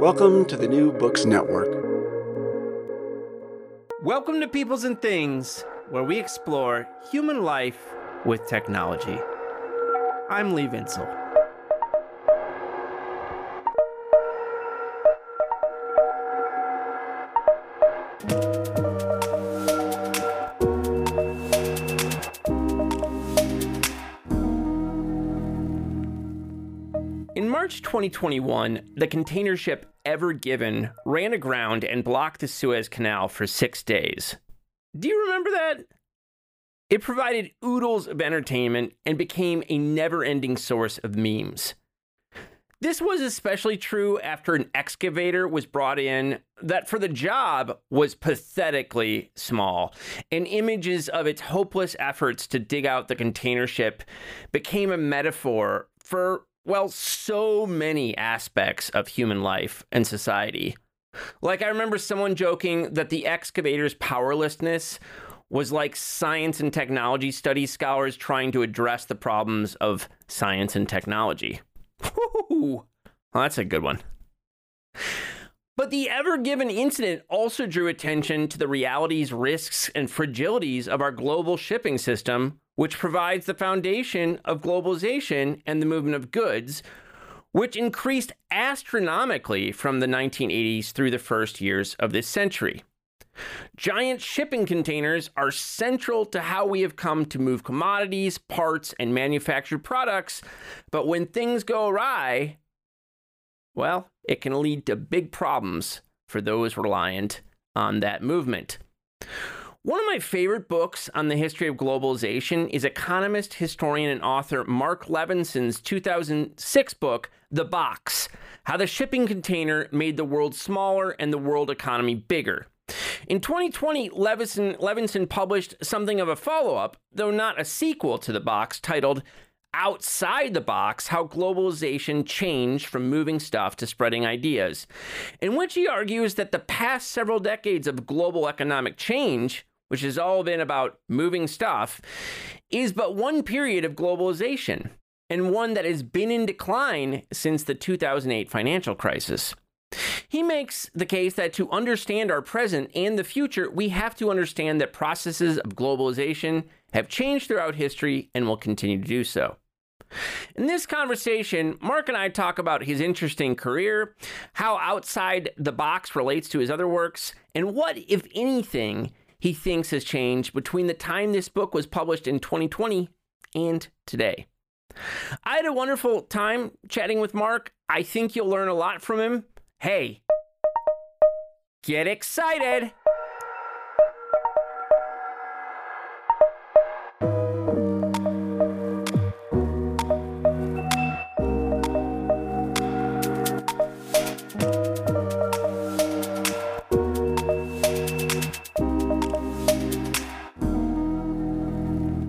Welcome to the New Books Network. Welcome to Peoples and Things, where we explore human life with technology. I'm Lee Vinsel. In March 2021, the container ship Ever Given ran aground and blocked the Suez Canal for 6 days. Do you remember that? It provided oodles of entertainment and became a never-ending source of memes. This was especially true after an excavator was brought in that for the job was pathetically small, and images of its hopeless efforts to dig out the container ship became a metaphor for so many aspects of human life and society. Like, I remember someone joking that the excavator's powerlessness was like science and technology studies scholars trying to address the problems of science and technology. Woo-hoo-hoo. Well, that's a good one. But the Ever Given incident also drew attention to the realities, risks, and fragilities of our global shipping system, which provides the foundation of globalization and the movement of goods, which increased astronomically from the 1980s through the first years of this century. Giant shipping containers are central to how we have come to move commodities, parts, and manufactured products, but when things go awry, it can lead to big problems for those reliant on that movement. One of my favorite books on the history of globalization is economist, historian, and author Mark Levinson's 2006 book, The Box: How the Shipping Container Made the World Smaller and the World Economy Bigger. In 2020, Levinson published something of a follow-up, though not a sequel to The Box, titled Outside the Box: How Globalization Changed from Moving Stuff to Spreading Ideas, in which he argues that the past several decades of global economic change, which has all been about moving stuff, is but one period of globalization, and one that has been in decline since the 2008 financial crisis. He makes the case that to understand our present and the future, we have to understand that processes of globalization have changed throughout history and will continue to do so. In this conversation, Mark and I talk about his interesting career, how Outside the Box relates to his other works, and what, if anything, he thinks has changed between the time this book was published in 2020 and today. I had a wonderful time chatting with Mark. I think you'll learn a lot from him. Hey, get excited!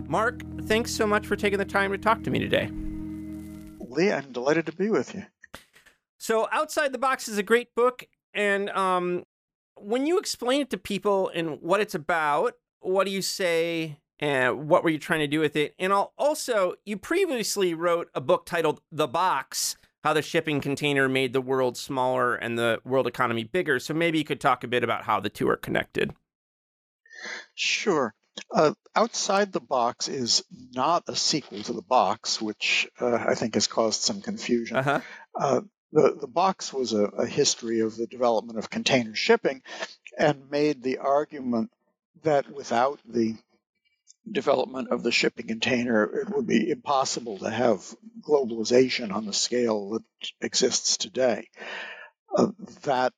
Mark, thanks so much for taking the time to talk to me today. Lee, I'm delighted to be with you. So Outside the Box is a great book, and when you explain it to people and what it's about, what do you say? And what were you trying to do with it? And also, you previously wrote a book titled The Box, How the Shipping Container Made the World Smaller and the World Economy Bigger. So maybe you could talk a bit about how the two are connected. Sure. Outside the Box is not a sequel to The Box, which I think has caused some confusion. Uh-huh. The Box was a history of the development of container shipping and made the argument that without the development of the shipping container, it would be impossible to have globalization on the scale that exists today. That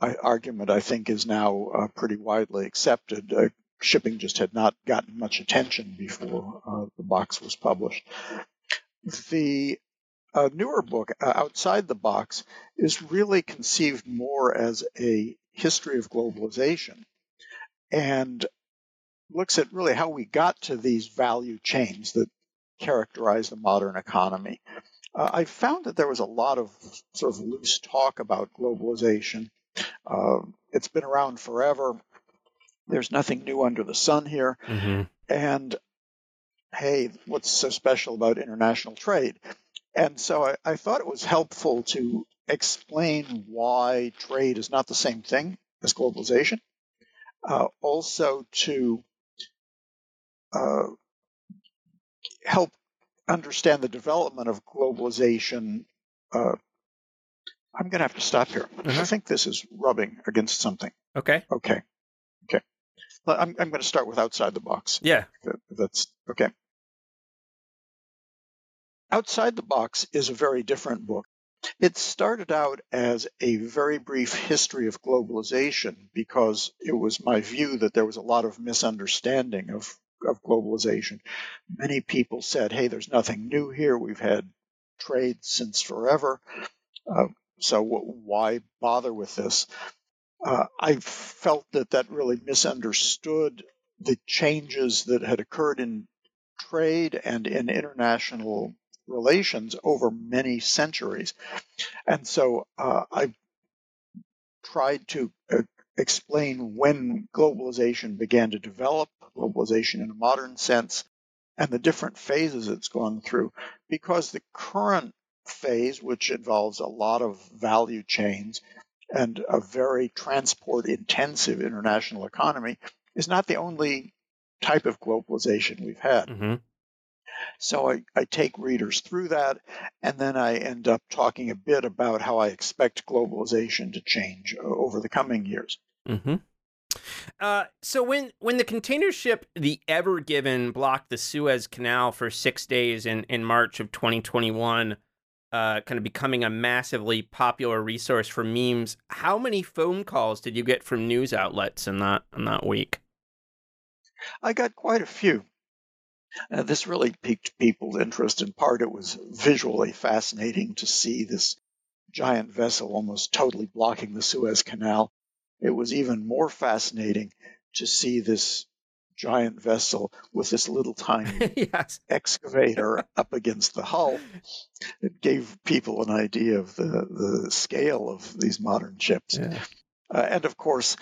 argument, I think, is now pretty widely accepted. Shipping just had not gotten much attention before The Box was published. The newer book, Outside the Box, is really conceived more as a history of globalization and looks at really how we got to these value chains that characterize the modern economy. I found that there was a lot of sort of loose talk about globalization. It's been around forever. There's nothing new under the sun here. Mm-hmm. And hey, what's so special about international trade? And so I thought it was helpful to explain why trade is not the same thing as globalization. Also to help understand the development of globalization. I'm going to have to stop here. Uh-huh. I think this is rubbing against something. Okay. I'm going to start with Outside the Box. Yeah. That's okay. Outside the Box is a very different book. It started out as a very brief history of globalization because it was my view that there was a lot of misunderstanding of globalization. Many people said, hey, there's nothing new here. We've had trade since forever. So why bother with this? I felt that really misunderstood the changes that had occurred in trade and in international relations over many centuries. And so I tried to explain when globalization began to develop, globalization in a modern sense, and the different phases it's gone through, because the current phase, which involves a lot of value chains and a very transport-intensive international economy, is not the only type of globalization we've had. Mm-hmm. So I take readers through that, and then I end up talking a bit about how I expect globalization to change over the coming years. Mm-hmm. So when the container ship, the Ever Given, blocked the Suez Canal for 6 days in March of 2021, kind of becoming a massively popular resource for memes, how many phone calls did you get from news outlets in that week? I got quite a few. This really piqued people's interest. In part, it was visually fascinating to see this giant vessel almost totally blocking the Suez Canal. It was even more fascinating to see this giant vessel with this little tiny yes. excavator up against the hull. It gave people an idea of the scale of these modern ships. Yeah. And of course,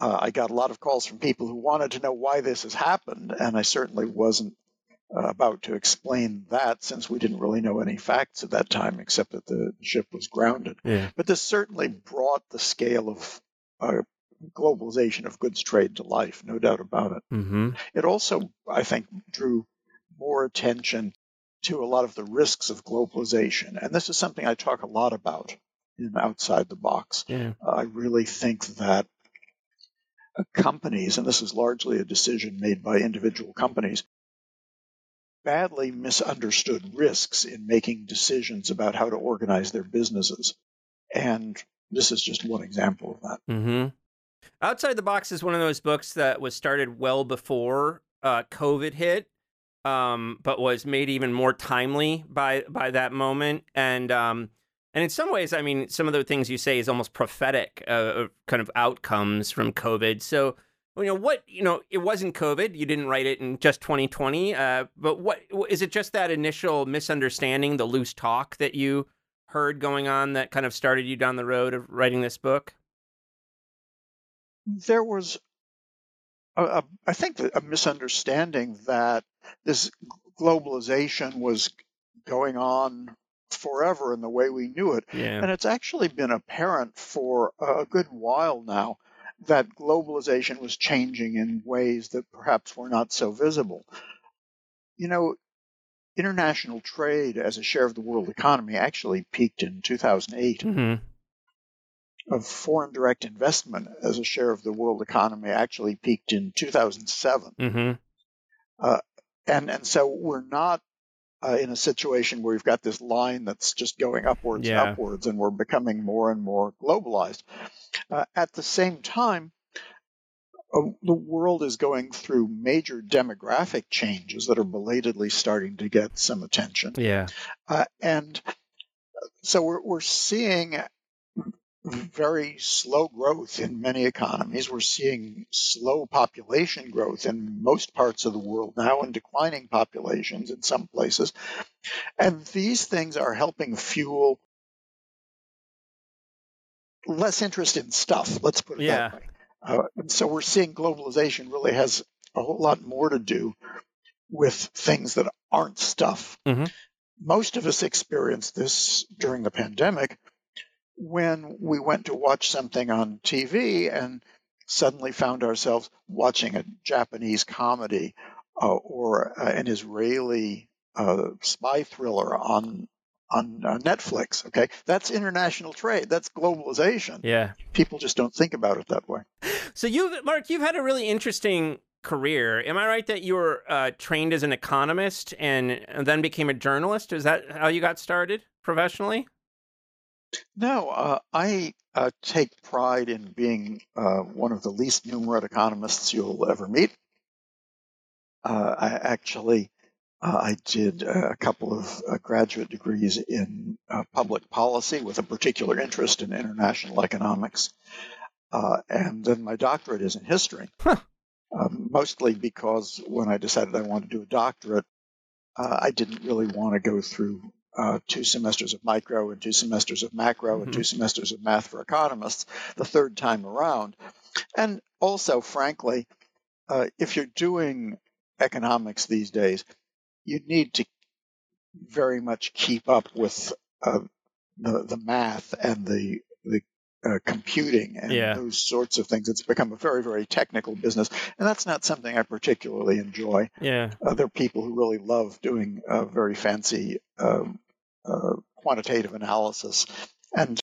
I got a lot of calls from people who wanted to know why this has happened, and I certainly wasn't about to explain that, since we didn't really know any facts at that time except that the ship was grounded. Yeah. But this certainly brought the scale of globalization of goods trade to life, no doubt about it. Mm-hmm. It also, I think, drew more attention to a lot of the risks of globalization, and this is something I talk a lot about in Outside the Box. Yeah. I really think that companies, and this is largely a decision made by individual companies, badly misunderstood risks in making decisions about how to organize their businesses. And this is just one example of that. Mm-hmm. Outside the Box is one of those books that was started well before COVID hit, but was made even more timely by that moment. And in some ways, I mean, some of the things you say is almost prophetic of kind of outcomes from COVID. So, it wasn't COVID. You didn't write it in just 2020. But what is it? Just that initial misunderstanding, the loose talk that you heard going on, that kind of started you down the road of writing this book? There was I think a misunderstanding that this globalization was going on forever in the way we knew it. Yeah. And it's actually been apparent for a good while now that globalization was changing in ways that perhaps were not so visible. You know, international trade as a share of the world economy actually peaked in 2008. Mm-hmm. Of foreign direct investment as a share of the world economy actually peaked in 2007. Mm-hmm. And so we're not in a situation where we've got this line that's just going upwards and upwards, and we're becoming more and more globalized. At the same time, the world is going through major demographic changes that are belatedly starting to get some attention. Yeah. And so we're seeing very slow growth in many economies. We're seeing slow population growth in most parts of the world now and declining populations in some places. And these things are helping fuel less interest in stuff, let's put it that way. And so we're seeing globalization really has a whole lot more to do with things that aren't stuff. Mm-hmm. Most of us experienced this during the pandemic, when we went to watch something on TV and suddenly found ourselves watching a Japanese comedy or an Israeli spy thriller on Netflix. Okay, that's international trade. That's globalization. Yeah, people just don't think about it that way. So Mark, you've had a really interesting career. Am I right that you were trained as an economist and then became a journalist? Is that how you got started professionally? No, I take pride in being one of the least numerate economists you'll ever meet. I did a couple of graduate degrees in public policy with a particular interest in international economics. And then my doctorate is in history, mostly because when I decided I wanted to do a doctorate, I didn't really want to go through 2 semesters of micro and 2 semesters of macro and 2 semesters of math for economists the third time around. And also, frankly, if you're doing economics these days, you need to very much keep up with the math and the computing and those sorts of things. It's become a very, very technical business, and that's not something I particularly enjoy. Yeah, there are people who really love doing very fancy quantitative analysis, and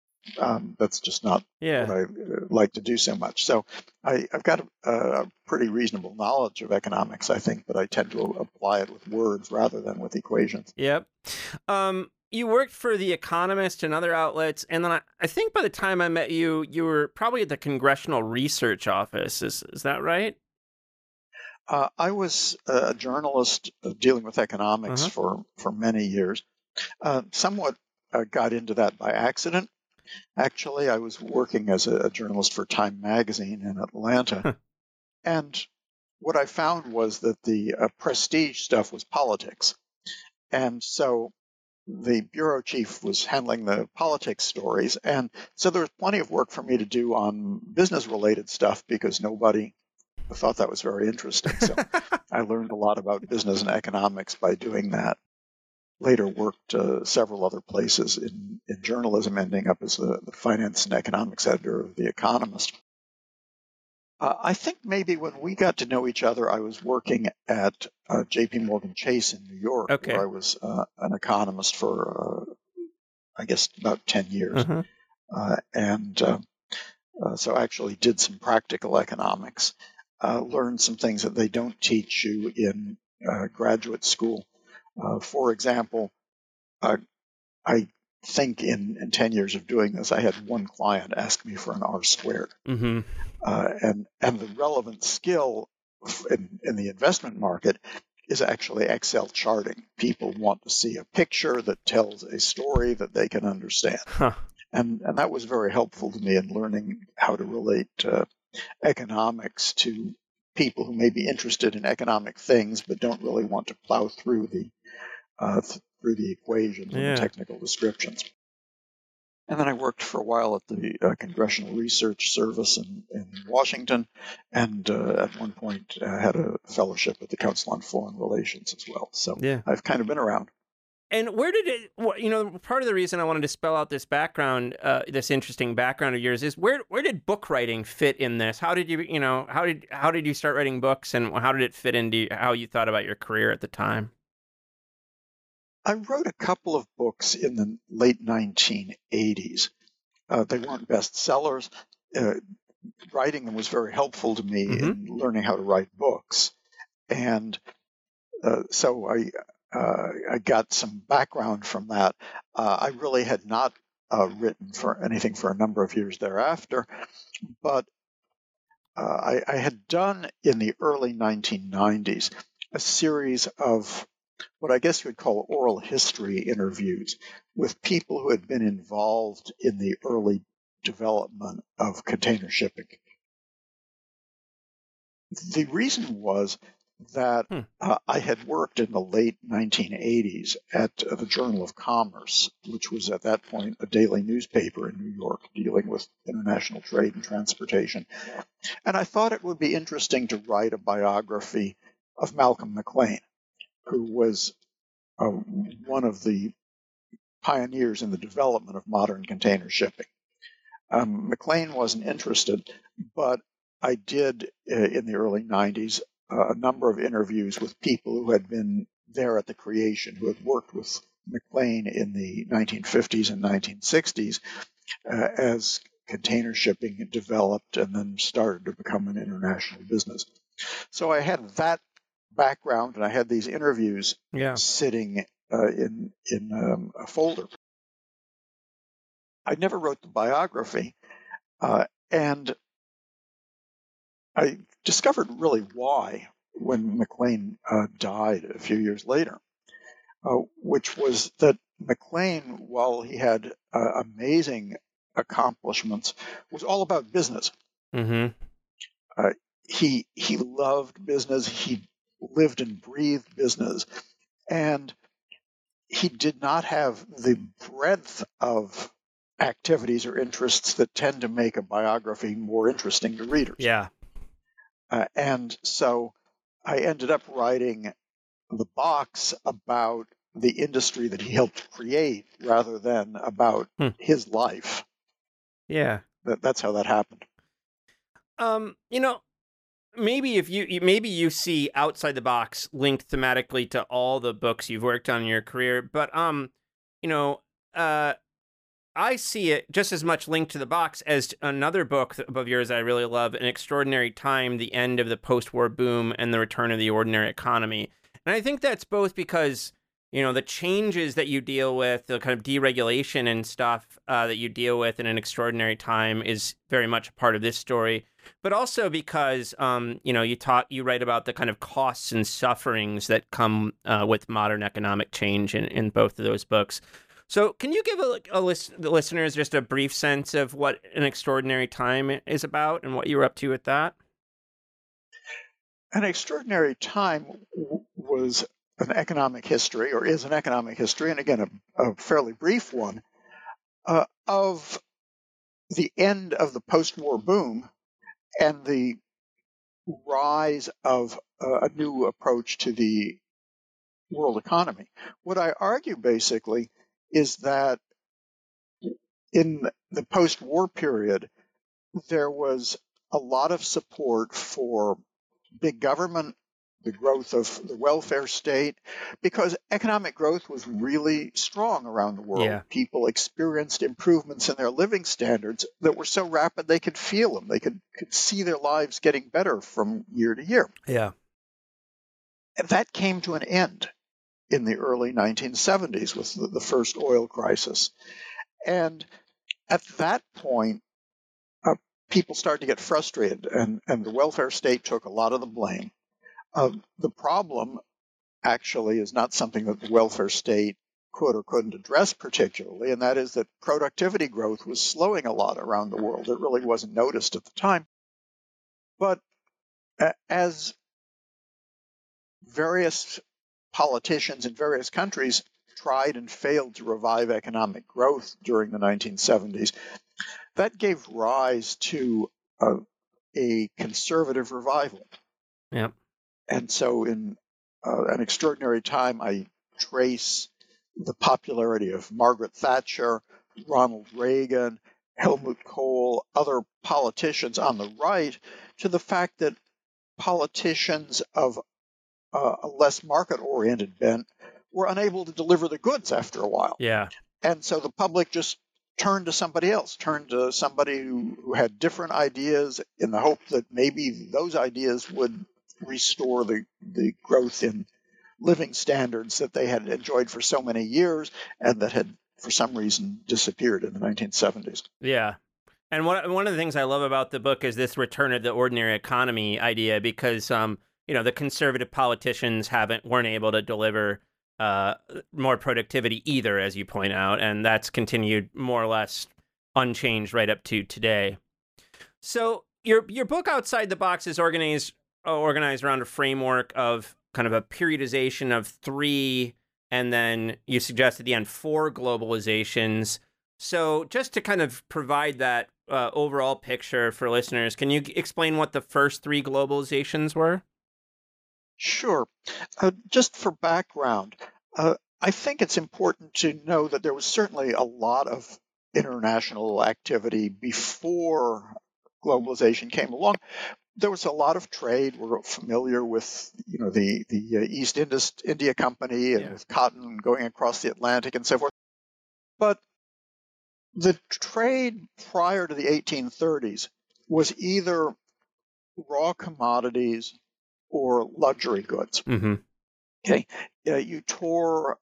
that's just not what I like to do so much. So I've got a pretty reasonable knowledge of economics, I think, but I tend to apply it with words rather than with equations. Yep. You worked for The Economist and other outlets, and then I think by the time I met you, you were probably at the Congressional Research Office. Is that right? I was a journalist dealing with economics for many years. Somewhat got into that by accident. Actually, I was working as a journalist for Time magazine in Atlanta, and what I found was that the prestige stuff was politics, and so the bureau chief was handling the politics stories. And so there was plenty of work for me to do on business-related stuff because nobody thought that was very interesting. So I learned a lot about business and economics by doing that. Later worked several other places in journalism, ending up as the finance and economics editor of The Economist. I think maybe when we got to know each other, I was working at J.P. Morgan Chase in New York, where I was an economist for, I guess, about 10 years. Mm-hmm. So I actually did some practical economics, learned some things that they don't teach you in graduate school. For example, I think in 10 years of doing this, I had one client ask me for an R-squared. Mm-hmm. And the relevant skill in the investment market is actually Excel charting. People want to see a picture that tells a story that they can understand. Huh. And that was very helpful to me in learning how to relate economics to people who may be interested in economic things but don't really want to plow through the equations and the technical descriptions. And then I worked for a while at the Congressional Research Service in Washington, and at one point had a fellowship at the Council on Foreign Relations as well. So yeah. I've kind of been around. And where did it, you know, part of the reason I wanted to spell out this background, this interesting background of yours is where did book writing fit in this? How did you, you know, how did you start writing books, and how did it fit into how you thought about your career at the time? I wrote a couple of books in the late 1980s. They weren't bestsellers. Writing them was very helpful to me in learning how to write books. And so I got some background from that. I really had not written for anything for a number of years thereafter, but I had done in the early 1990s a series of what I guess you would call oral history interviews with people who had been involved in the early development of container shipping. The reason was that I had worked in the late 1980s at the Journal of Commerce, which was at that point a daily newspaper in New York dealing with international trade and transportation. And I thought it would be interesting to write a biography of Malcolm McLean, who was one of the pioneers in the development of modern container shipping. McLean wasn't interested, but I did, in the early 90s, a number of interviews with people who had been there at the creation, who had worked with McLean in the 1950s and 1960s as container shipping developed and then started to become an international business. So I had that background, and I had these interviews sitting in a folder. I never wrote the biography, and I discovered really why when McLean died a few years later, which was that McLean, while he had amazing accomplishments, was all about business. Mm-hmm. He loved business. He lived and breathed business, and he did not have the breadth of activities or interests that tend to make a biography more interesting to readers. Yeah. And so I ended up writing The Box about the industry that he helped create rather than about his life. Yeah. That's how that happened. You know, Maybe you see Outside the Box linked thematically to all the books you've worked on in your career, but you know, I see it just as much linked to The Box as another book of yours I really love, An Extraordinary Time, The End of the Post-War Boom and the Return of the Ordinary Economy. And I think that's both because, you know, the changes that you deal with, the kind of deregulation and stuff that you deal with in An Extraordinary Time is very much a part of this story. But also because, you know, you write about the kind of costs and sufferings that come with modern economic change in both of those books. So can you give the listeners just a brief sense of what An Extraordinary Time is about and what you were up to with that? An Extraordinary Time was an economic history, or is an economic history, and again, a fairly brief one, of the end of the post-war boom and the rise of a new approach to the world economy. What I argue basically is that in the post-war period, there was a lot of support for big government, the growth of the welfare state, because economic growth was really strong around the world. Yeah. People experienced improvements in their living standards that were so rapid they could feel them. They could see their lives getting better from year to year. Yeah. And that came to an end in the early 1970s with the first oil crisis. And at that point, people started to get frustrated, and the welfare state took a lot of the blame. The problem actually is not something that the welfare state could or couldn't address particularly, and that is that productivity growth was slowing a lot around the world. It really wasn't noticed at the time. But as various politicians in various countries tried and failed to revive economic growth during the 1970s. That gave rise to a conservative revival. Yep. And so in An Extraordinary Time, I trace the popularity of Margaret Thatcher, Ronald Reagan, Helmut Kohl, other politicians on the right, to the fact that politicians of a less market-oriented bent were unable to deliver the goods after a while. Yeah. And so the public just turned to somebody else, turned to somebody who had different ideas in the hope that maybe those ideas would restore the growth in living standards that they had enjoyed for so many years and that had, for some reason, disappeared in the 1970s. Yeah. And one of the things I love about the book is this return of the ordinary economy idea, because, you know, the conservative politicians weren't able to deliver more productivity either, as you point out, and that's continued more or less unchanged right up to today. So your book Outside the Box is organized around a framework of kind of a periodization of three, and then you suggest at the end four globalizations. So just to kind of provide that overall picture for listeners, can you explain what the first three globalizations were? Sure. Just for background, I think it's important to know that there was certainly a lot of international activity before globalization came along. There was a lot of trade. We're familiar with, you know, the East India Company and with cotton going across the Atlantic and so forth. But the trade prior to the 1830s was either raw commodities or luxury goods. Mm-hmm. Okay, you tour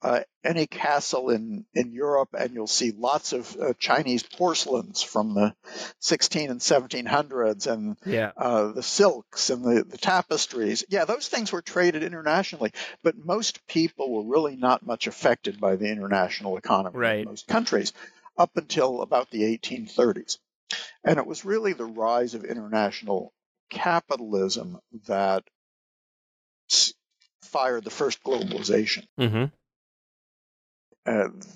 any castle in Europe, and you'll see lots of Chinese porcelains from the 16 and 1700s, and the silks and the tapestries. Yeah, those things were traded internationally, but most people were really not much affected by the international economy in most countries up until about the 1830s, and it was really the rise of international capitalism that fired the first globalization. Mm-hmm.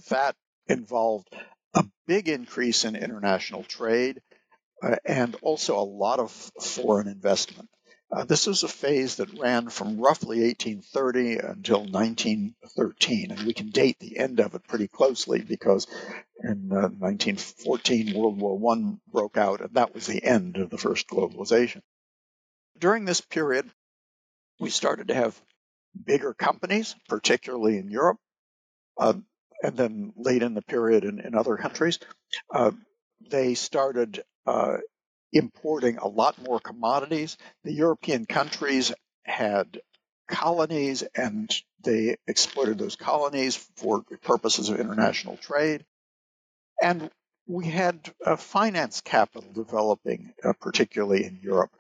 That involved a big increase in international trade and also a lot of foreign investment. This was a phase that ran from roughly 1830 until 1913, and we can date the end of it pretty closely because in 1914, World War I broke out, and that was the end of the first globalization. During this period, we started to have bigger companies, particularly in Europe, and then late in the period in other countries. They started importing a lot more commodities. The European countries had colonies, and they exploited those colonies for purposes of international trade. And we had finance capital developing, particularly in Europe.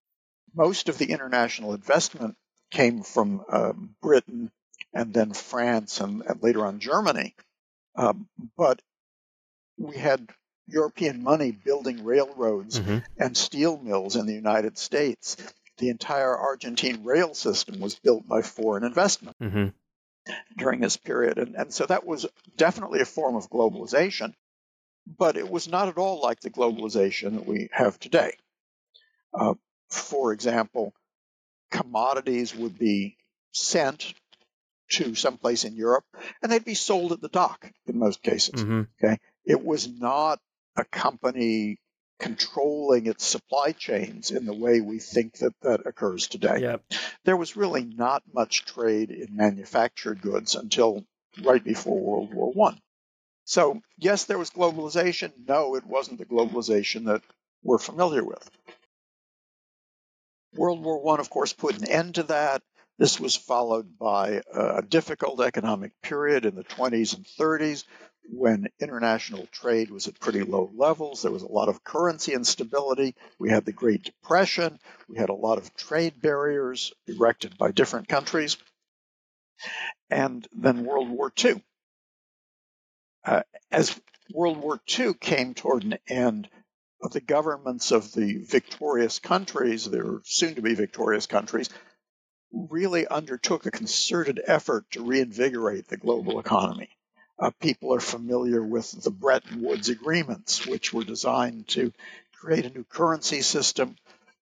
Most of the international investment came from Britain and then France and later on Germany. But we had European money building railroads mm-hmm. and steel mills in the United States. The entire Argentine rail system was built by foreign investment mm-hmm. during this period. And so that was definitely a form of globalization, but it was not at all like the globalization that we have today. For example, commodities would be sent to someplace in Europe, and they'd be sold at the dock in most cases. Mm-hmm. Okay, it was not a company controlling its supply chains in the way we think that occurs today. Yep. There was really not much trade in manufactured goods until right before World War I. So, yes, there was globalization. No, it wasn't the globalization that we're familiar with. World War I, of course, put an end to that. This was followed by a difficult economic period in the 20s and 30s when international trade was at pretty low levels. There was a lot of currency instability. We had the Great Depression. We had a lot of trade barriers erected by different countries. And then World War II. As World War II came toward an end, the governments of the victorious countries, they're soon-to-be victorious countries, really undertook a concerted effort to reinvigorate the global economy. people are familiar with the Bretton Woods agreements, which were designed to create a new currency system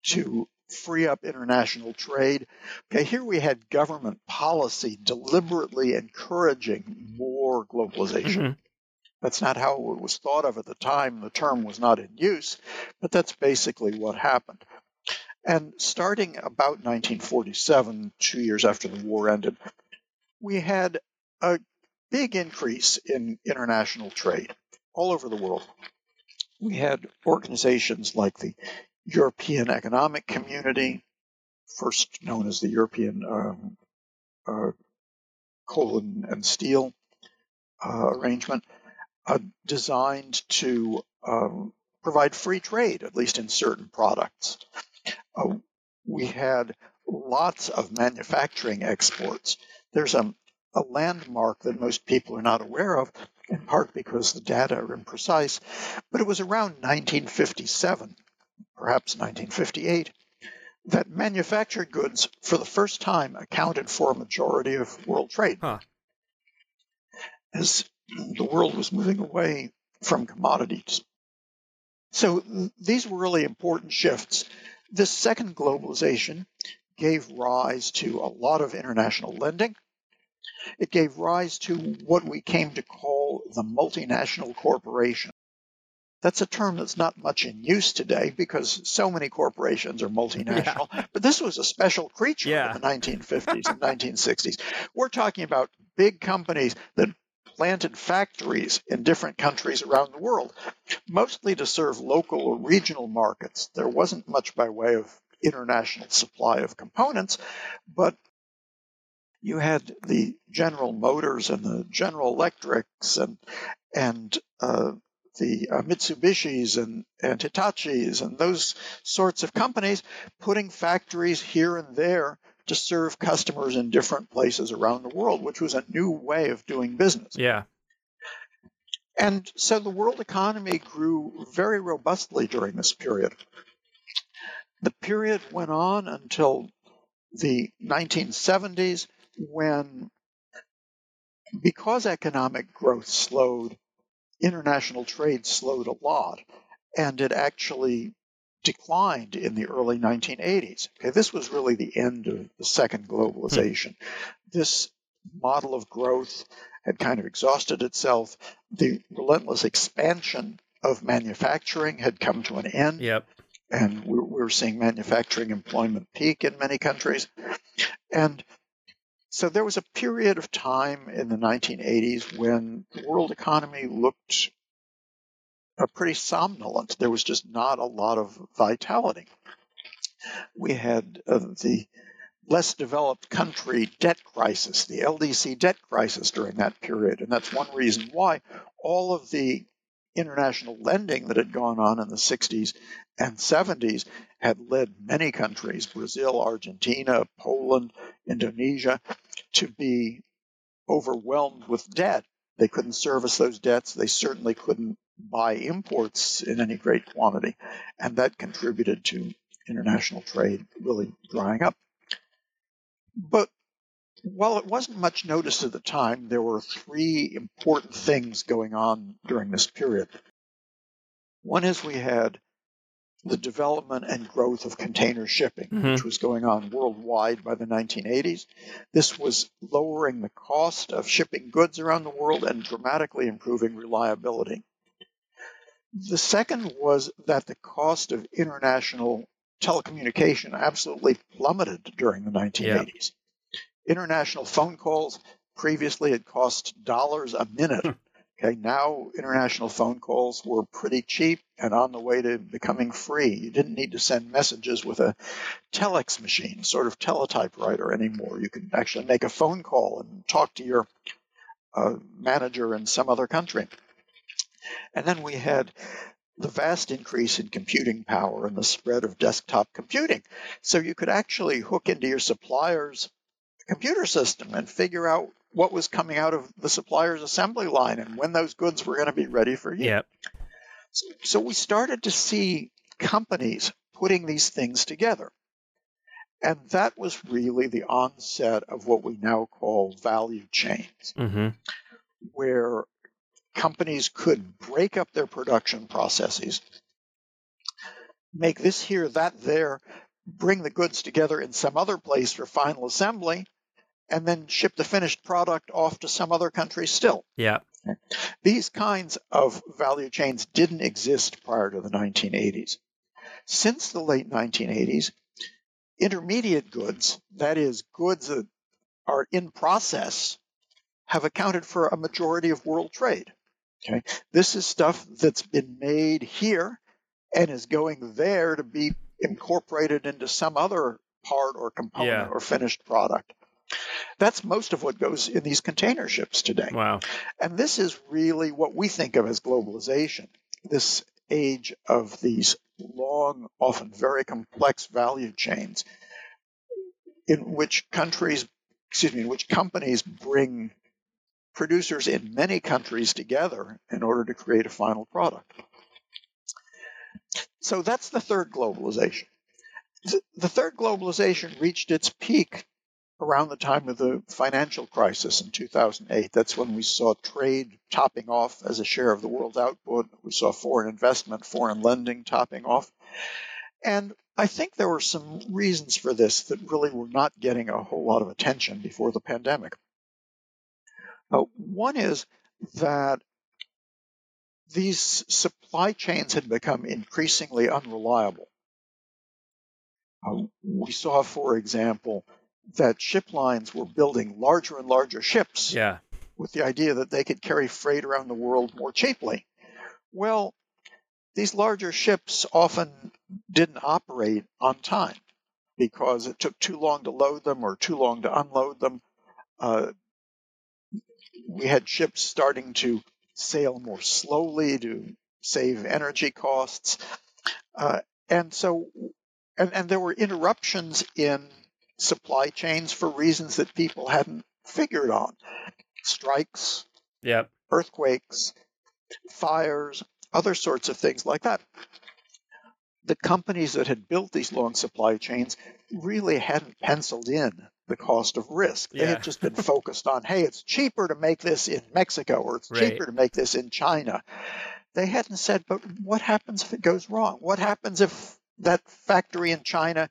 to free up international trade. Okay, here we had government policy deliberately encouraging more globalization. Mm-hmm. That's not how it was thought of at the time. The term was not in use, but that's basically what happened. And starting about 1947, 2 years after the war ended, we had a big increase in international trade all over the world. We had organizations like the European Economic Community, first known as the European Coal and Steel Arrangement, designed to provide free trade, at least in certain products. We had lots of manufacturing exports. There's a landmark that most people are not aware of, in part because the data are imprecise, but it was around 1957, perhaps 1958, that manufactured goods for the first time accounted for a majority of world trade. Huh. As the world was moving away from commodities. So these were really important shifts. This second globalization gave rise to a lot of international lending. It gave rise to what we came to call the multinational corporation. That's a term that's not much in use today because so many corporations are multinational. Yeah. But this was a special creature in the 1950s and 1960s. We're talking about big companies that planted factories in different countries around the world, mostly to serve local or regional markets. There wasn't much by way of international supply of components, but you had the General Motors and the General Electrics and the Mitsubishis and Hitachis and those sorts of companies putting factories here and there to serve customers in different places around the world, which was a new way of doing business. Yeah. And so the world economy grew very robustly during this period. The period went on until the 1970s when, because economic growth slowed, international trade slowed a lot, and it actually declined in the early 1980s. Okay, this was really the end of the second globalization. This model of growth had kind of exhausted itself. The relentless expansion of manufacturing had come to an end. Yep. And we were seeing manufacturing employment peak in many countries. And so there was a period of time in the 1980s when the world economy looked pretty somnolent. There was just not a lot of vitality. We had the less developed country debt crisis, the LDC debt crisis during that period. And that's one reason why all of the international lending that had gone on in the 60s and 70s had led many countries, Brazil, Argentina, Poland, Indonesia, to be overwhelmed with debt. They couldn't service those debts. They certainly couldn't buy imports in any great quantity, and that contributed to international trade really drying up. But while it wasn't much noticed at the time, there were three important things going on during this period. One is we had the development and growth of container shipping, mm-hmm. which was going on worldwide by the 1980s. This was lowering the cost of shipping goods around the world and dramatically improving reliability. The second was that the cost of international telecommunication absolutely plummeted during the 1980s. Yeah. International phone calls previously had cost dollars a minute. Okay, now international phone calls were pretty cheap and on the way to becoming free. You didn't need to send messages with a telex machine, sort of teletypewriter anymore. You could actually make a phone call and talk to your manager in some other country. And then we had the vast increase in computing power and the spread of desktop computing. So you could actually hook into your supplier's computer system and figure out what was coming out of the supplier's assembly line and when those goods were going to be ready for you. Yep. So we started to see companies putting these things together. And that was really the onset of what we now call value chains. Mm-hmm. where companies could break up their production processes, make this here, that there, bring the goods together in some other place for final assembly, and then ship the finished product off to some other country still. Yeah. These kinds of value chains didn't exist prior to the 1980s. Since the late 1980s, intermediate goods, that is, goods that are in process, have accounted for a majority of world trade. Okay. This is stuff that's been made here and is going there to be incorporated into some other part or component or finished product. That's most of what goes in these container ships today. Wow. And this is really what we think of as globalization, this age of these long, often very complex value chains in which companies bring producers in many countries together in order to create a final product. So that's the third globalization. The third globalization reached its peak around the time of the financial crisis in 2008. That's when we saw trade topping off as a share of the world's output. We saw foreign investment, foreign lending topping off. And I think there were some reasons for this that really were not getting a whole lot of attention before the pandemic. One is that these supply chains had become increasingly unreliable. We saw, for example, that ship lines were building larger and larger ships with the idea that they could carry freight around the world more cheaply. Well, these larger ships often didn't operate on time because it took too long to load them or too long to unload them. We had ships starting to sail more slowly to save energy costs. And there were interruptions in supply chains for reasons that people hadn't figured on. Strikes, earthquakes, fires, other sorts of things like that. The companies that had built these long supply chains really hadn't penciled in the cost of risk. They had just been focused on, hey, it's cheaper to make this in Mexico or it's cheaper to make this in China. They hadn't said, but what happens if it goes wrong? What happens if that factory in China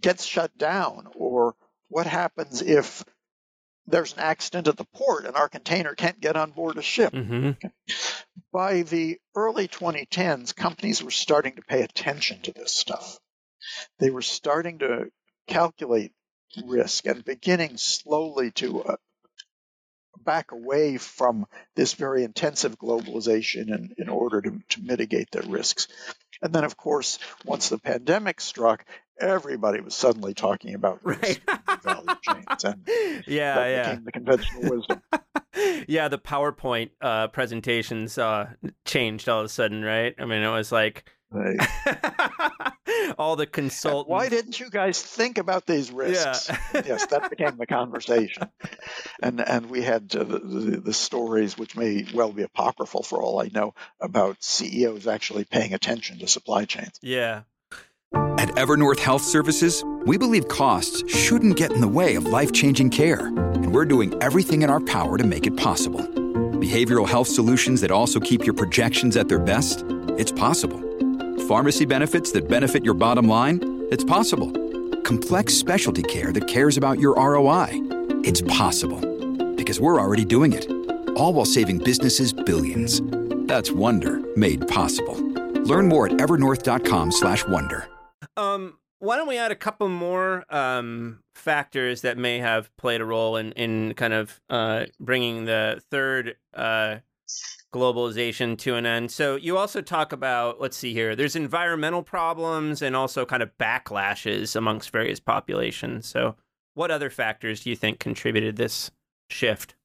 gets shut down, or what happens if there's an accident at the port and our container can't get on board a ship? Mm-hmm. By the early 2010s, companies were starting to pay attention to this stuff. They were starting to calculate risk and beginning slowly to back away from this very intensive globalization in order to mitigate their risks. And then, of course, once the pandemic struck, everybody was suddenly talking about risk and value chains. And that became the conventional wisdom. The PowerPoint presentations changed all of a sudden, right? I mean, it was like all the consultants. Why didn't you guys think about these risks? Yeah. Yes, that became the conversation. And we had the stories, which may well be apocryphal for all I know, about CEOs actually paying attention to supply chains. Yeah. At Evernorth Health Services, we believe costs shouldn't get in the way of life-changing care. And we're doing everything in our power to make it possible. Behavioral health solutions that also keep your projections at their best? It's possible. Pharmacy benefits that benefit your bottom line? It's possible. Complex specialty care that cares about your ROI? It's possible. Because we're already doing it. All while saving businesses billions. That's Wonder made possible. Learn more at evernorth.com/wonder. Why don't we add a couple more factors that may have played a role in kind of bringing the third globalization to an end. So you also talk about, let's see here, there's environmental problems and also kind of backlashes amongst various populations. So what other factors do you think contributed this shift?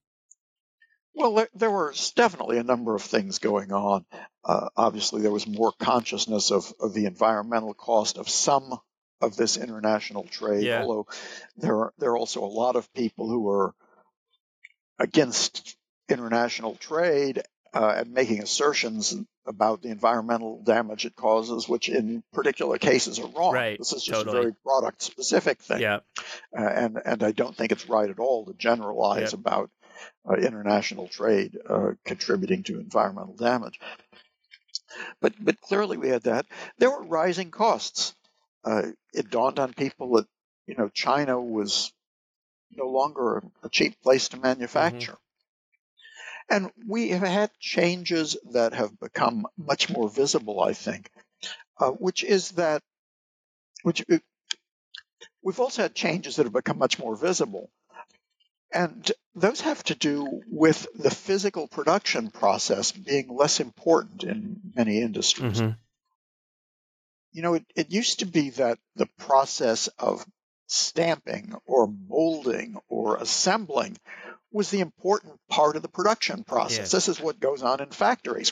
Well, there were definitely a number of things going on. Obviously, there was more consciousness of the environmental cost of some of this international trade, although there are also a lot of people who are against international trade and making assertions about the environmental damage it causes, which in particular cases are wrong. Right. This is just a very product-specific thing. And I don't think it's right at all to generalize about international trade contributing to environmental damage. But clearly we had that. There were rising costs. It dawned on people that, you know, China was no longer a cheap place to manufacture. Mm-hmm. And we have had changes that have become much more visible, I think, we've also had changes that have become much more visible. And those have to do with the physical production process being less important in many industries. Mm-hmm. You know, it used to be that the process of stamping or molding or assembling was the important part of the production process. Yes. This is what goes on in factories.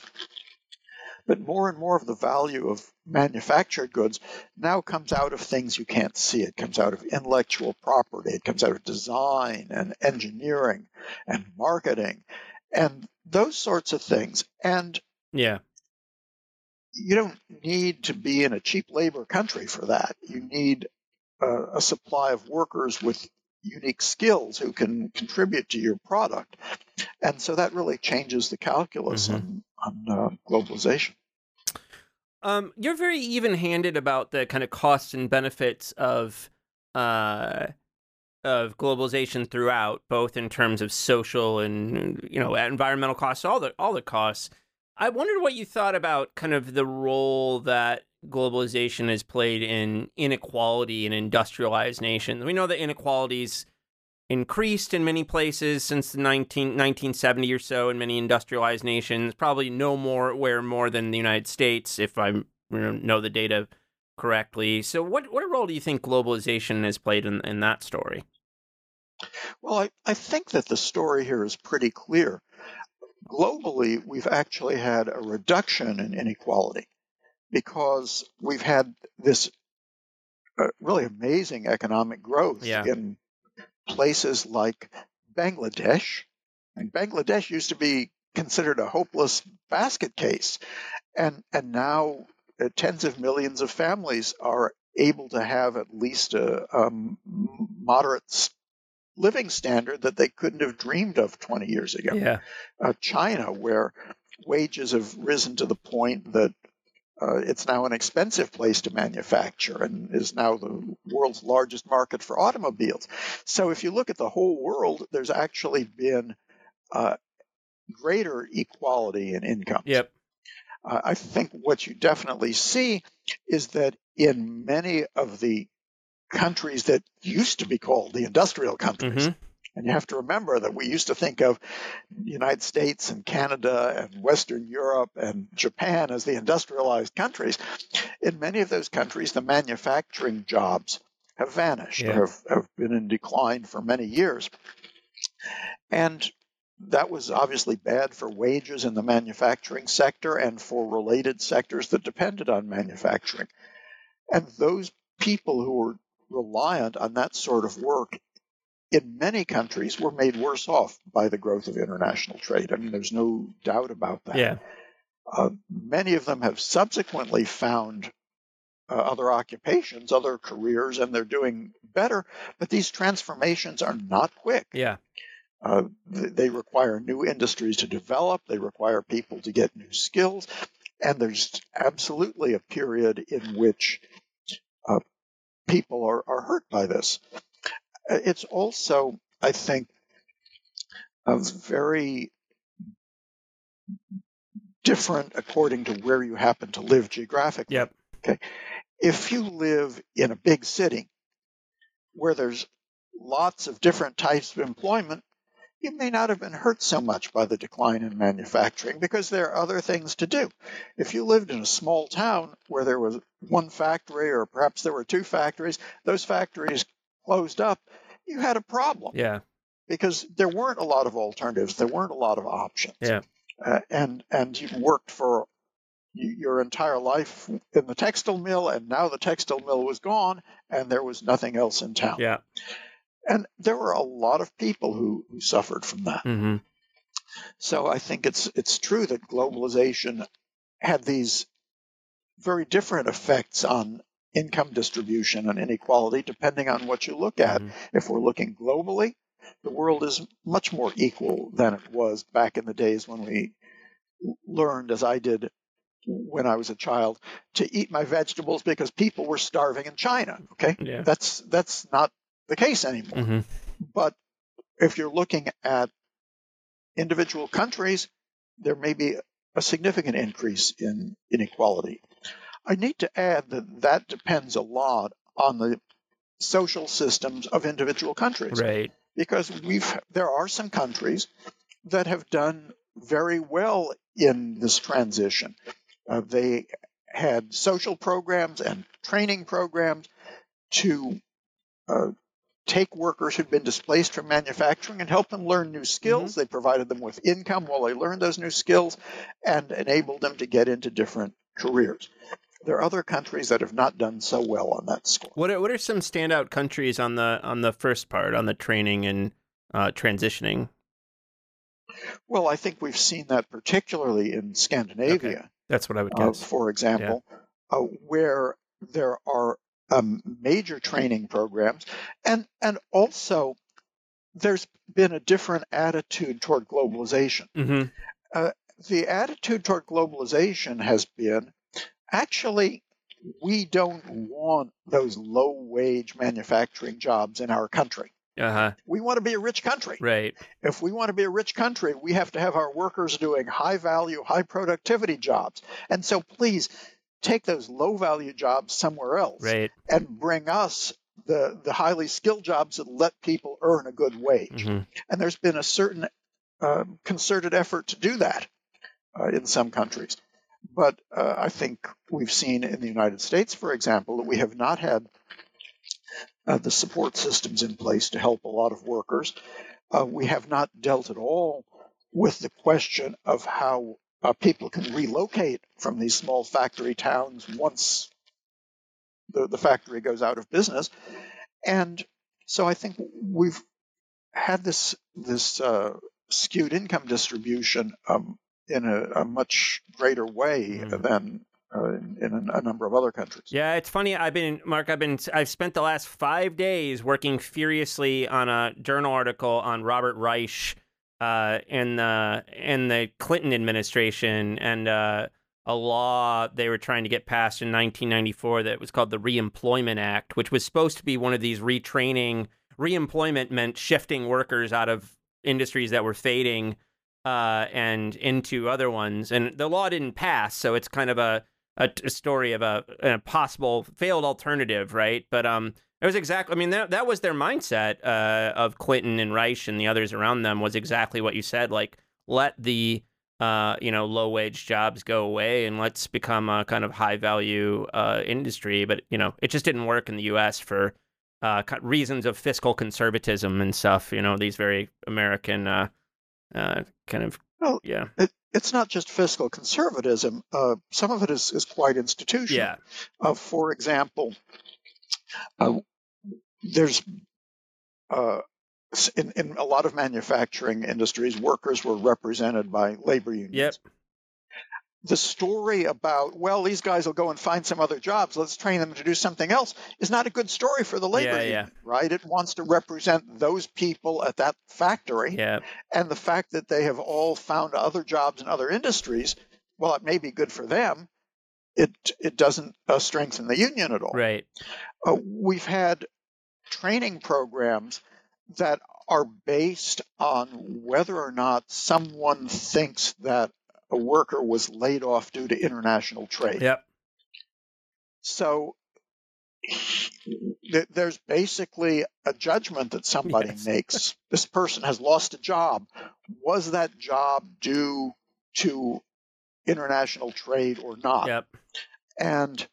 But more and more of the value of manufactured goods now comes out of things you can't see. It comes out of intellectual property. It comes out of design and engineering and marketing and those sorts of things. And yeah, you don't need to be in a cheap labor country for that. You need a supply of workers with unique skills who can contribute to your product. And so that really changes the calculus on globalization. You're very even-handed about the kind of costs and benefits of globalization throughout, both in terms of social and, you know, environmental costs, all the costs. I wondered what you thought about kind of the role that globalization has played in inequality in industrialized nations. We know that inequalities increased in many places since the 1970 or so in many industrialized nations, probably more than the United States, if I know the data correctly. So what role do you think globalization has played in that story? Well, I think that the story here is pretty clear. Globally, we've actually had a reduction in inequality because we've had this really amazing economic growth in places like Bangladesh. And Bangladesh used to be considered a hopeless basket case. And now tens of millions of families are able to have at least a moderate living standard that they couldn't have dreamed of 20 years ago. Yeah. China, where wages have risen to the point that it's now an expensive place to manufacture and is now the world's largest market for automobiles. So if you look at the whole world, there's actually been greater equality in income. Yep. I think what you definitely see is that in many of the countries that used to be called the industrial countries, and you have to remember that we used to think of the United States and Canada and Western Europe and Japan as the industrialized countries. In many of those countries, the manufacturing jobs have vanished or have been in decline for many years. And that was obviously bad for wages in the manufacturing sector and for related sectors that depended on manufacturing. And those people who were reliant on that sort of work in many countries were made worse off by the growth of international trade. I mean, there's no doubt about that. Yeah. Many of them have subsequently found other occupations, other careers, and they're doing better. But these transformations are not quick. Yeah. They require new industries to develop. They require people to get new skills. And there's absolutely a period in which people are hurt by this. It's also, I think, a very different according to where you happen to live geographically. Yep. Okay. If you live in a big city where there's lots of different types of employment, you may not have been hurt so much by the decline in manufacturing because there are other things to do. If you lived in a small town where there was one factory or perhaps there were two factories, those factories closed up, you had a problem. Yeah. Because there weren't a lot of alternatives. There weren't a lot of options. Yeah. And you worked for your entire life in the textile mill, and now the textile mill was gone, and there was nothing else in town. Yeah. And there were a lot of people who suffered from that. Mm-hmm. So I think it's true that globalization had these very different effects on income distribution and inequality, depending on what you look at. If we're looking globally, the world is much more equal than it was back in the days when we learned, as I did when I was a child, to eat my vegetables because people were starving in China. Okay, yeah. That's not the case anymore. Mm-hmm. But if you're looking at individual countries, there may be a significant increase in inequality. I need to add that that depends a lot on the social systems of individual countries. Right. Because there are some countries that have done very well in this transition. They had social programs and training programs to take workers who'd been displaced from manufacturing and help them learn new skills. Mm-hmm. They provided them with income while they learned those new skills and enabled them to get into different careers. There are other countries that have not done so well on that score. What are some standout countries on the first part, on the training and transitioning? Well, I think we've seen that particularly in Scandinavia. Okay. That's what I would guess. For example, yeah. Where there are major training programs, and also there's been a different attitude toward globalization. Mm-hmm. The attitude toward globalization has been, actually, we don't want those low-wage manufacturing jobs in our country. Uh-huh. We want to be a rich country. Right. If we want to be a rich country, we have to have our workers doing high-value, high-productivity jobs. And so please take those low-value jobs somewhere else. Right. And bring us the highly skilled jobs that let people earn a good wage. Mm-hmm. And there's been a certain concerted effort to do that in some countries. But I think we've seen in the United States, for example, that we have not had the support systems in place to help a lot of workers. We have not dealt at all with the question of how people can relocate from these small factory towns once the factory goes out of business. And so I think we've had this skewed income distribution in a much greater way mm-hmm. than in a number of other countries. Yeah, it's funny. I've spent the last 5 days working furiously on a journal article on Robert Reich and the Clinton administration and a law they were trying to get passed in 1994 that was called the Reemployment Act, which was supposed to be one of these retraining. Reemployment meant shifting workers out of industries that were fading and into other ones. And the law didn't pass, so it's kind of a story of a possible failed alternative, right? But it was exactly, I mean, that was their mindset of Clinton and Reich and the others around them was exactly what you said, like, let the, low-wage jobs go away and let's become a kind of high-value industry. But, it just didn't work in the U.S. for reasons of fiscal conservatism and stuff, these very American yeah. It's not just fiscal conservatism. Some of it is quite institutional. Yeah. For example, there's in a lot of manufacturing industries, workers were represented by labor unions. Yep. The story about, well, these guys will go and find some other jobs, let's train them to do something else, is not a good story for the labor union, right? It wants to represent those people at that factory. Yeah. And the fact that they have all found other jobs in other industries, well, it may be good for them, it doesn't strengthen the union at all. Right. We've had training programs that are based on whether or not someone thinks that a worker was laid off due to international trade. Yep. So there's basically a judgment that somebody makes. This person has lost a job. Was that job due to international trade or not? Yep. And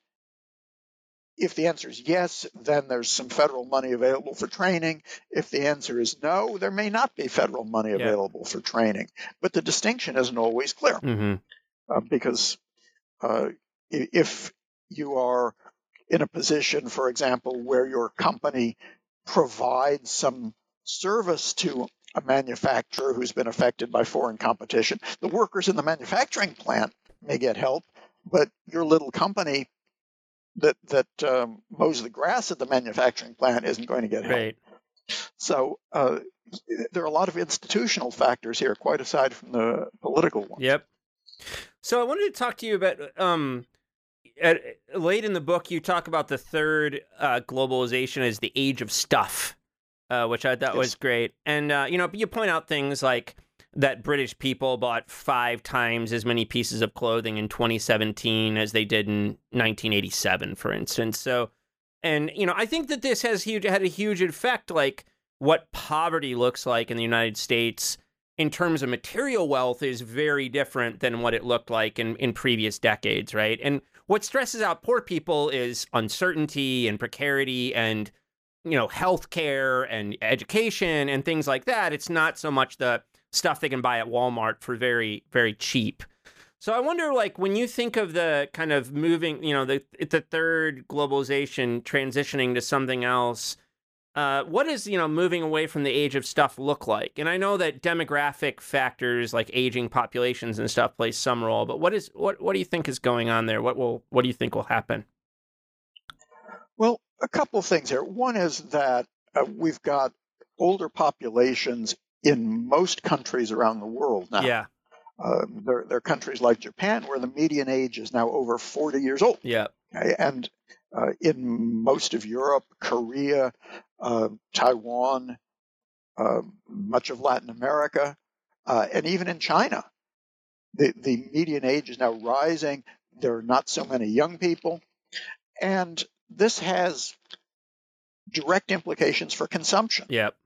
if the answer is yes, then there's some federal money available for training. If the answer is no, there may not be federal money available for training. But the distinction isn't always clear mm-hmm. Because if you are in a position, for example, where your company provides some service to a manufacturer who's been affected by foreign competition, the workers in the manufacturing plant may get help, but your little company that mows the grass at the manufacturing plant isn't going to get help. Right. So there are a lot of institutional factors here, quite aside from the political ones. Yep. So I wanted to talk to you about, late in the book, you talk about the third globalization as the age of stuff, which I thought was great. And, you point out things like that British people bought 5 times as many pieces of clothing in 2017 as they did in 1987, for instance. So, and, I think that this had a huge effect, like what poverty looks like in the United States in terms of material wealth is very different than what it looked like in previous decades, right? And what stresses out poor people is uncertainty and precarity and, healthcare and education and things like that. It's not so much the stuff they can buy at Walmart for very, very cheap. So I wonder, like, when you think of the kind of moving, the third globalization transitioning to something else, what is, moving away from the age of stuff look like? And I know that demographic factors like aging populations and stuff play some role, but what do you think is going on there? What do you think will happen? Well, a couple of things here. One is that we've got older populations in most countries around the world now. Yeah. There are countries like Japan where the median age is now over 40 years old. Yeah. And in most of Europe, Korea, Taiwan, much of Latin America, and even in China, the median age is now rising. There are not so many young people. And this has direct implications for consumption. Yep.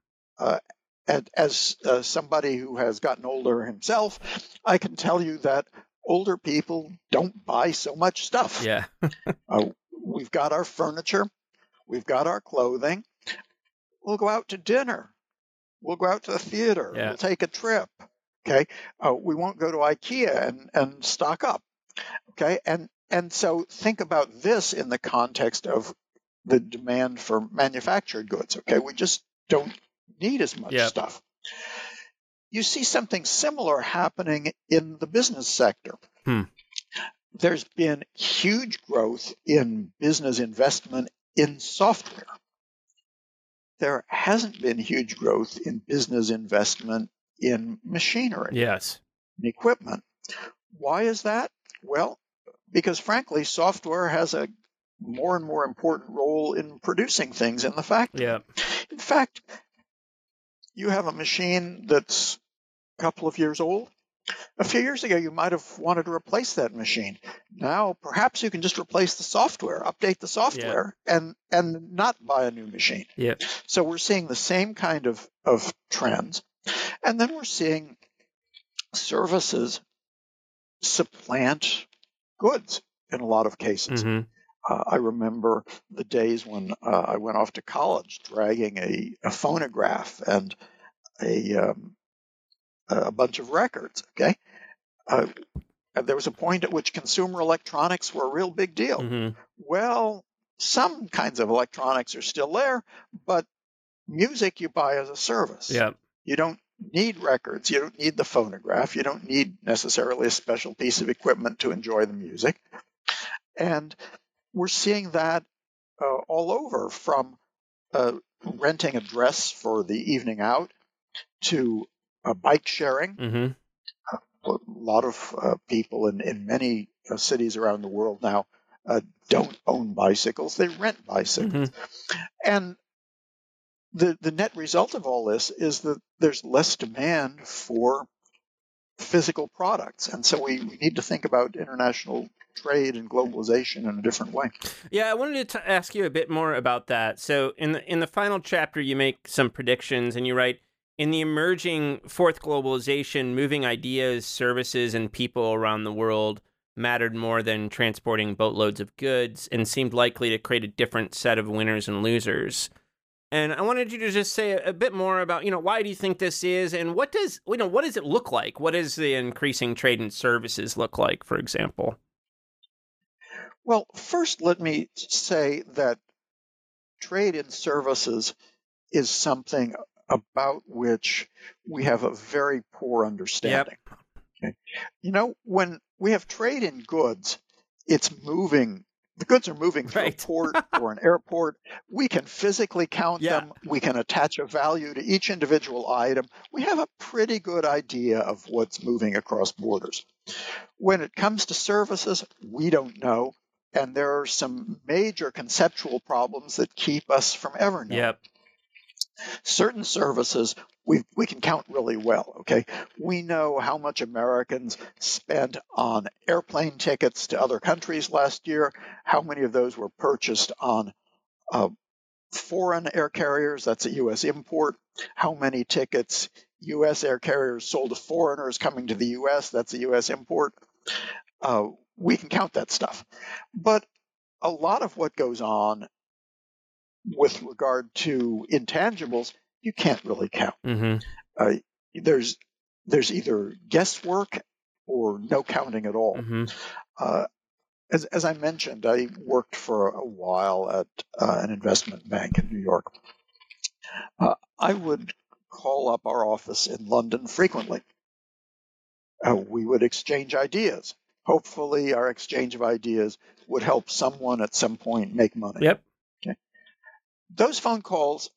As somebody who has gotten older himself, I can tell you that older people don't buy so much stuff. Yeah. We've got our furniture. We've got our clothing. We'll go out to dinner. We'll go out to the theater. Yeah. We'll take a trip. Okay. We won't go to IKEA and stock up. Okay. And so think about this in the context of the demand for manufactured goods. Okay. We just don't need as much yep. stuff. You see something similar happening in the business sector. Hmm. There's been huge growth in business investment in software. There hasn't been huge growth in business investment in machinery. Yes. And equipment. Why is that? Well, because frankly, software has a more and more important role in producing things in the factory. Yep. In fact, you have a machine that's a couple of years old. A few years ago, you might have wanted to replace that machine. Now, perhaps you can just replace the software, update the software, yeah. and not buy a new machine. Yeah. So we're seeing the same kind of trends. And then we're seeing services supplant goods in a lot of cases. Mm-hmm. I remember the days when I went off to college dragging a phonograph and a bunch of records, okay? There was a point at which consumer electronics were a real big deal. Mm-hmm. Well, some kinds of electronics are still there, but music you buy as a service. Yep. You don't need records. You don't need the phonograph. You don't need necessarily a special piece of equipment to enjoy the music. And we're seeing that all over, from renting a dress for the evening out to bike sharing. Mm-hmm. A lot of people in many cities around the world now don't own bicycles. They rent bicycles. Mm-hmm. And the net result of all this is that there's less demand for physical products. And so we need to think about international trade and globalization in a different way. Yeah, I wanted to ask you a bit more about that. So in the final chapter, you make some predictions and you write, in the emerging fourth globalization, moving ideas, services, and people around the world mattered more than transporting boatloads of goods and seemed likely to create a different set of winners and losers. And I wanted you to just say a bit more about, why do you think this is, and what does it look like? What does the increasing trade in services look like, for example? Well, first, let me say that trade in services is something about which we have a very poor understanding. Yep. Okay. When we have trade in goods, it's moving The goods are moving through a port or an airport. We can physically count them. We can attach a value to each individual item. We have a pretty good idea of what's moving across borders. When it comes to services, we don't know. And there are some major conceptual problems that keep us from ever knowing. Yep. Certain services we can count really well, okay? We know how much Americans spent on airplane tickets to other countries last year, how many of those were purchased on foreign air carriers, that's a U.S. import, how many tickets U.S. air carriers sold to foreigners coming to the U.S., that's a U.S. import. We can count that stuff. But a lot of what goes on with regard to intangibles, you can't really count. Mm-hmm. There's either guesswork or no counting at all. Mm-hmm. As I mentioned, I worked for a while at an investment bank in New York. I would call up our office in London frequently. We would exchange ideas. Hopefully, our exchange of ideas would help someone at some point make money. Yep. Those phone calls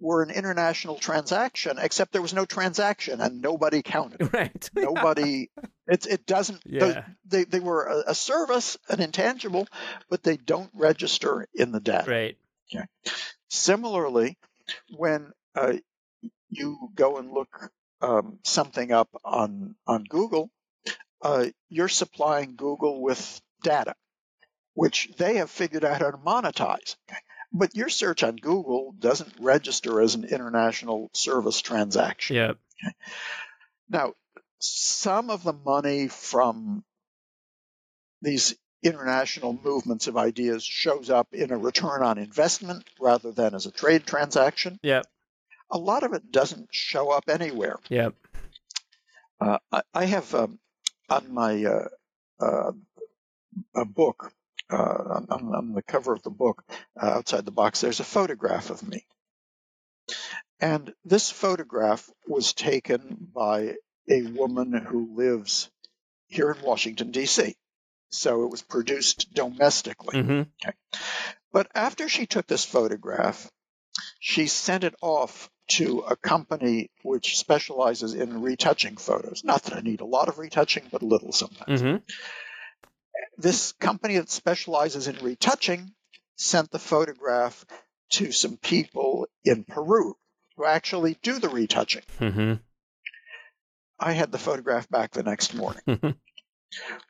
were an international transaction, except there was no transaction and nobody counted. Right. Nobody. It doesn't. Yeah. They were a service, an intangible, but they don't register in the data. Right. Okay. Similarly, when you go and look something up on Google, you're supplying Google with data, which they have figured out how to monetize. Okay. But your search on Google doesn't register as an international service transaction. Yep. Okay. Now, some of the money from these international movements of ideas shows up in a return on investment rather than as a trade transaction. Yep. A lot of it doesn't show up anywhere. Yep. I have on my a book. On the cover of the book, Outside the Box, there's a photograph of me. And this photograph was taken by a woman who lives here in Washington, D.C. So it was produced domestically. Mm-hmm. Okay. But after she took this photograph, she sent it off to a company which specializes in retouching photos. Not that I need a lot of retouching, but a little sometimes. Mm-hmm. This company that specializes in retouching sent the photograph to some people in Peru who actually do the retouching. Mm-hmm. I had the photograph back the next morning. Mm-hmm.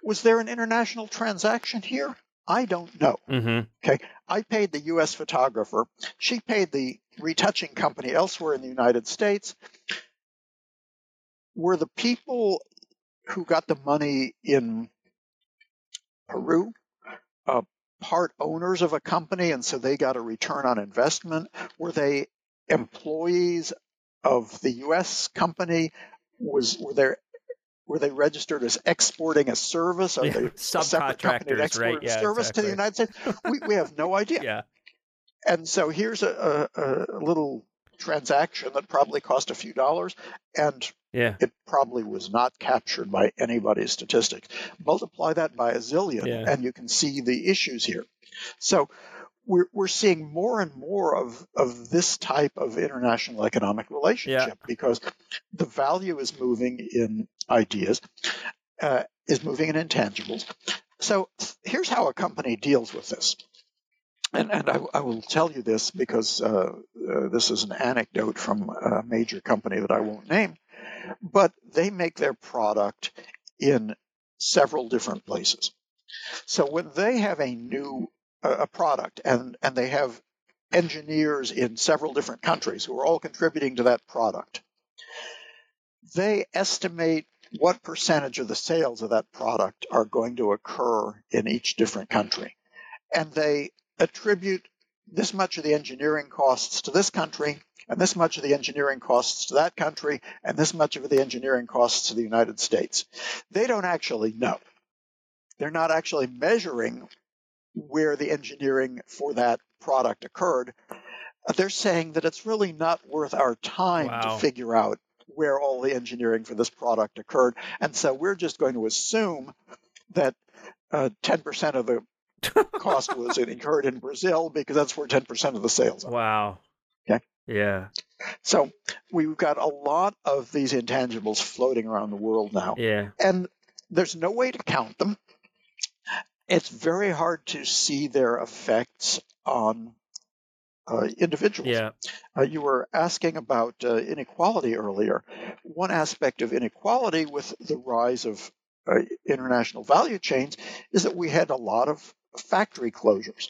Was there an international transaction here? I don't know. Mm-hmm. Okay, I paid the U.S. photographer. She paid the retouching company elsewhere in the United States. Were the people who got the money in Peru, part owners of a company, and so they got a return on investment? Were they employees of the U.S. company? Were they registered as exporting a service? Are they a separate company that exported service to the United States? We have no idea. Yeah. And so here's a little transaction that probably cost a few dollars, and it probably was not captured by anybody's statistics. Multiply that by a zillion, and you can see the issues here. So we're seeing more and more of this type of international economic relationship because the value is moving in ideas, is moving in intangibles. So here's how a company deals with this. And I will tell you this because this is an anecdote from a major company that I won't name, but they make their product in several different places. So when they have a new product and they have engineers in several different countries who are all contributing to that product, they estimate what percentage of the sales of that product are going to occur in each different country. And they attribute this much of the engineering costs to this country, and this much of the engineering costs to that country, and this much of the engineering costs to the United States. They don't actually know. They're not actually measuring where the engineering for that product occurred. They're saying that it's really not worth our time to figure out where all the engineering for this product occurred. And so we're just going to assume that 10% of the cost was incurred in Brazil, because that's where 10% of the sales are. Wow. Okay. Yeah. So we've got a lot of these intangibles floating around the world now. Yeah. And there's no way to count them. It's very hard to see their effects on individuals. Yeah. You were asking about inequality earlier. One aspect of inequality with the rise of international value chains is that we had a lot of factory closures.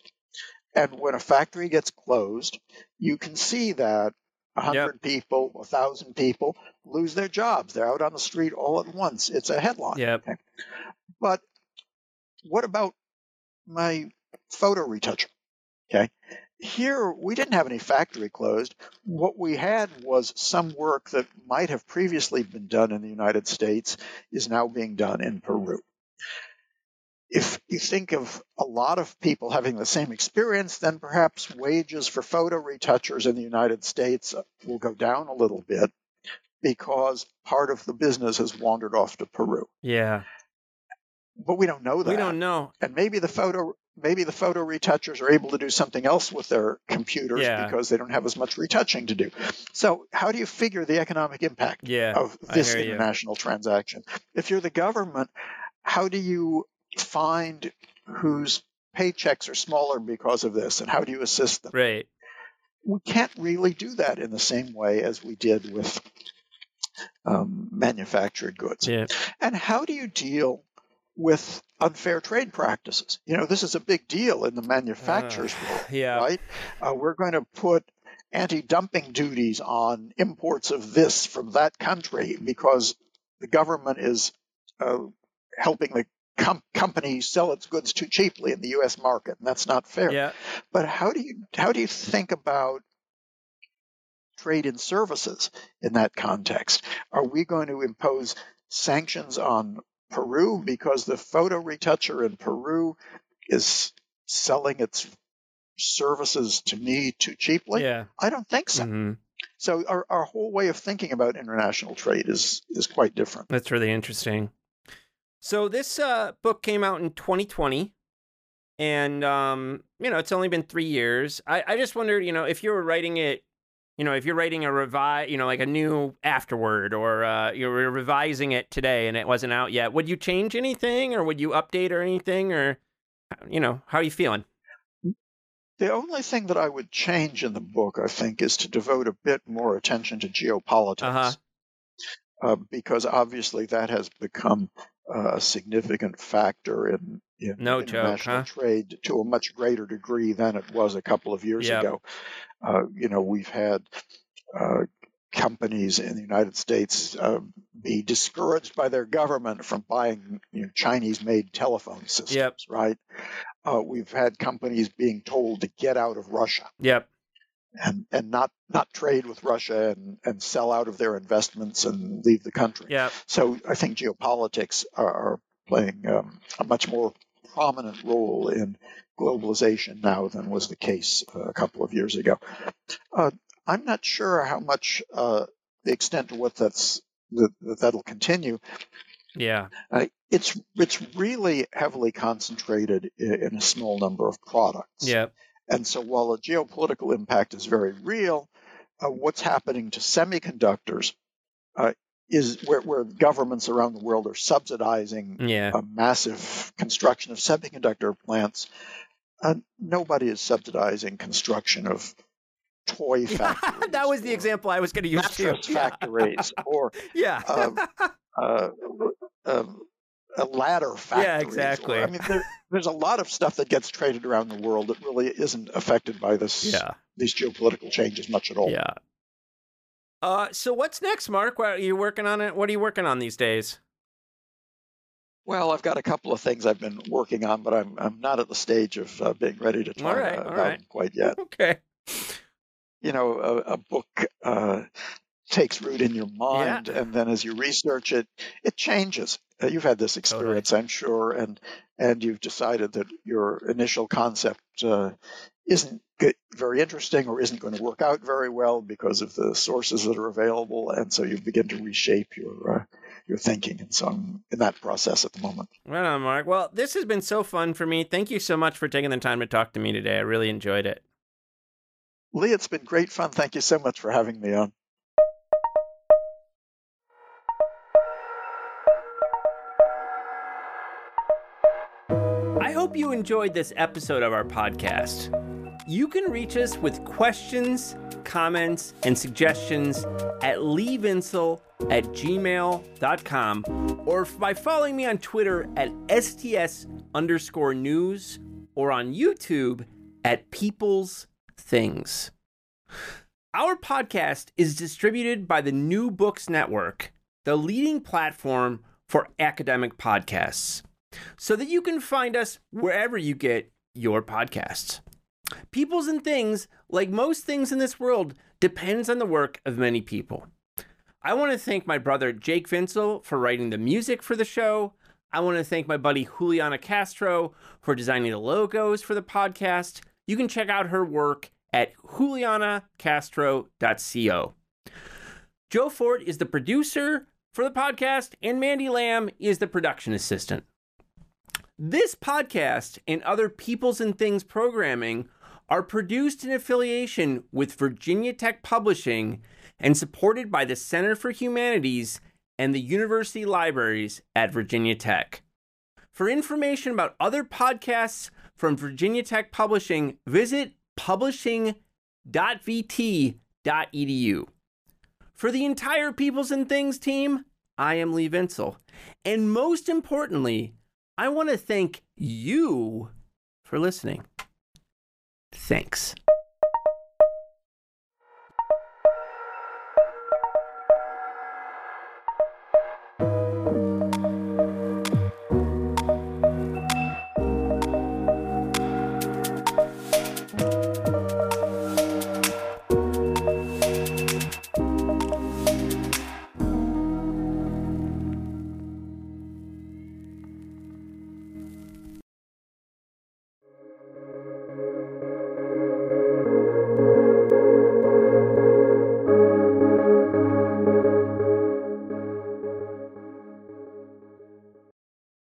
And when a factory gets closed, you can see that 100 people, 1,000 people lose their jobs. They're out on the street all at once. It's a headline. Yep. Okay? But what about my photo retoucher? Okay. Here, we didn't have any factory closed. What we had was some work that might have previously been done in the United States is now being done in Peru. If you think of a lot of people having the same experience, then perhaps wages for photo retouchers in the United States will go down a little bit because part of the business has wandered off to Peru. Yeah. But we don't know that. We don't know. And maybe the photo retouchers are able to do something else with their computers because they don't have as much retouching to do. So how do you figure the economic impact of this international transaction? If you're the government, how do you find whose paychecks are smaller because of this, and how do you assist them? Right. We can't really do that in the same way as we did with manufactured goods. Yeah. And how do you deal with unfair trade practices? You know, this is a big deal in the manufacturers world, right? We're going to put anti-dumping duties on imports of this from that country because the government is helping the company sell its goods too cheaply in the U.S. market, and that's not fair. Yeah. But how do you think about trade in services in that context? Are we going to impose sanctions on Peru because the photo retoucher in Peru is selling its services to me too cheaply? Yeah. I don't think so. Mm-hmm. So our whole way of thinking about international trade is quite different. That's really interesting. So this book came out in 2020, and it's only been 3 years. I just wondered, if you were writing it, if you're writing a like a new afterword, or you're revising it today and it wasn't out yet, would you change anything, or would you update or anything, or how are you feeling? The only thing that I would change in the book, I think, is to devote a bit more attention to geopolitics, because obviously that has become a significant factor in international trade to a much greater degree than it was a couple of years ago. We've had companies in the United States be discouraged by their government from buying Chinese-made telephone systems, right? We've had companies being told to get out of Russia. Yep. And not trade with Russia and sell out of their investments and leave the country. Yep. So I think geopolitics are playing a much more prominent role in globalization now than was the case a couple of years ago. I'm not sure how much the extent to what that'll continue. Yeah, it's really heavily concentrated in a small number of products. Yeah. And so while the geopolitical impact is very real, what's happening to semiconductors is where governments around the world are subsidizing a massive construction of semiconductor plants. Nobody is subsidizing construction of toy factories. That was the example I was going to use too. Mattress factories or a ladder factory. Yeah, exactly. I mean, there's a lot of stuff that gets traded around the world that really isn't affected by this these geopolitical changes much at all. Yeah. So what's next, Mark? What are you working on? What are you working on these days? Well, I've got a couple of things I've been working on, but I'm not at the stage of being ready to talk about them quite yet. Okay. A book takes root in your mind, and then as you research it, it changes. You've had this experience, I'm sure, and you've decided that your initial concept isn't very interesting or isn't going to work out very well because of the sources that are available, and so you begin to reshape your you're thinking. And so I'm in that process at the moment. Right on, Mark. Well, this has been so fun for me. Thank you so much for taking the time to talk to me today. I really enjoyed it. Lee, it's been great fun. Thank you so much for having me on. I hope you enjoyed this episode of our podcast. You can reach us with questions, comments, and suggestions at leevinsel@gmail.com or by following me on Twitter at sts_news or on YouTube at Peoples Things. Our podcast is distributed by the New Books Network, the leading platform for academic podcasts, so that you can find us wherever you get your podcasts. Peoples and Things, like most things in this world, depends on the work of many people. I want to thank my brother Jake Vinsel for writing the music for the show. I want to thank my buddy Juliana Castro for designing the logos for the podcast. You can check out her work at julianacastro.co. Joe Fort is the producer for the podcast, and Mandy Lamb is the production assistant. This podcast and other Peoples and Things programming are produced in affiliation with Virginia Tech Publishing and supported by the Center for Humanities and the University Libraries at Virginia Tech. For information about other podcasts from Virginia Tech Publishing, visit publishing.vt.edu. For the entire Peoples and Things team, I am Lee Vinsel. And most importantly, I want to thank you for listening. Thanks.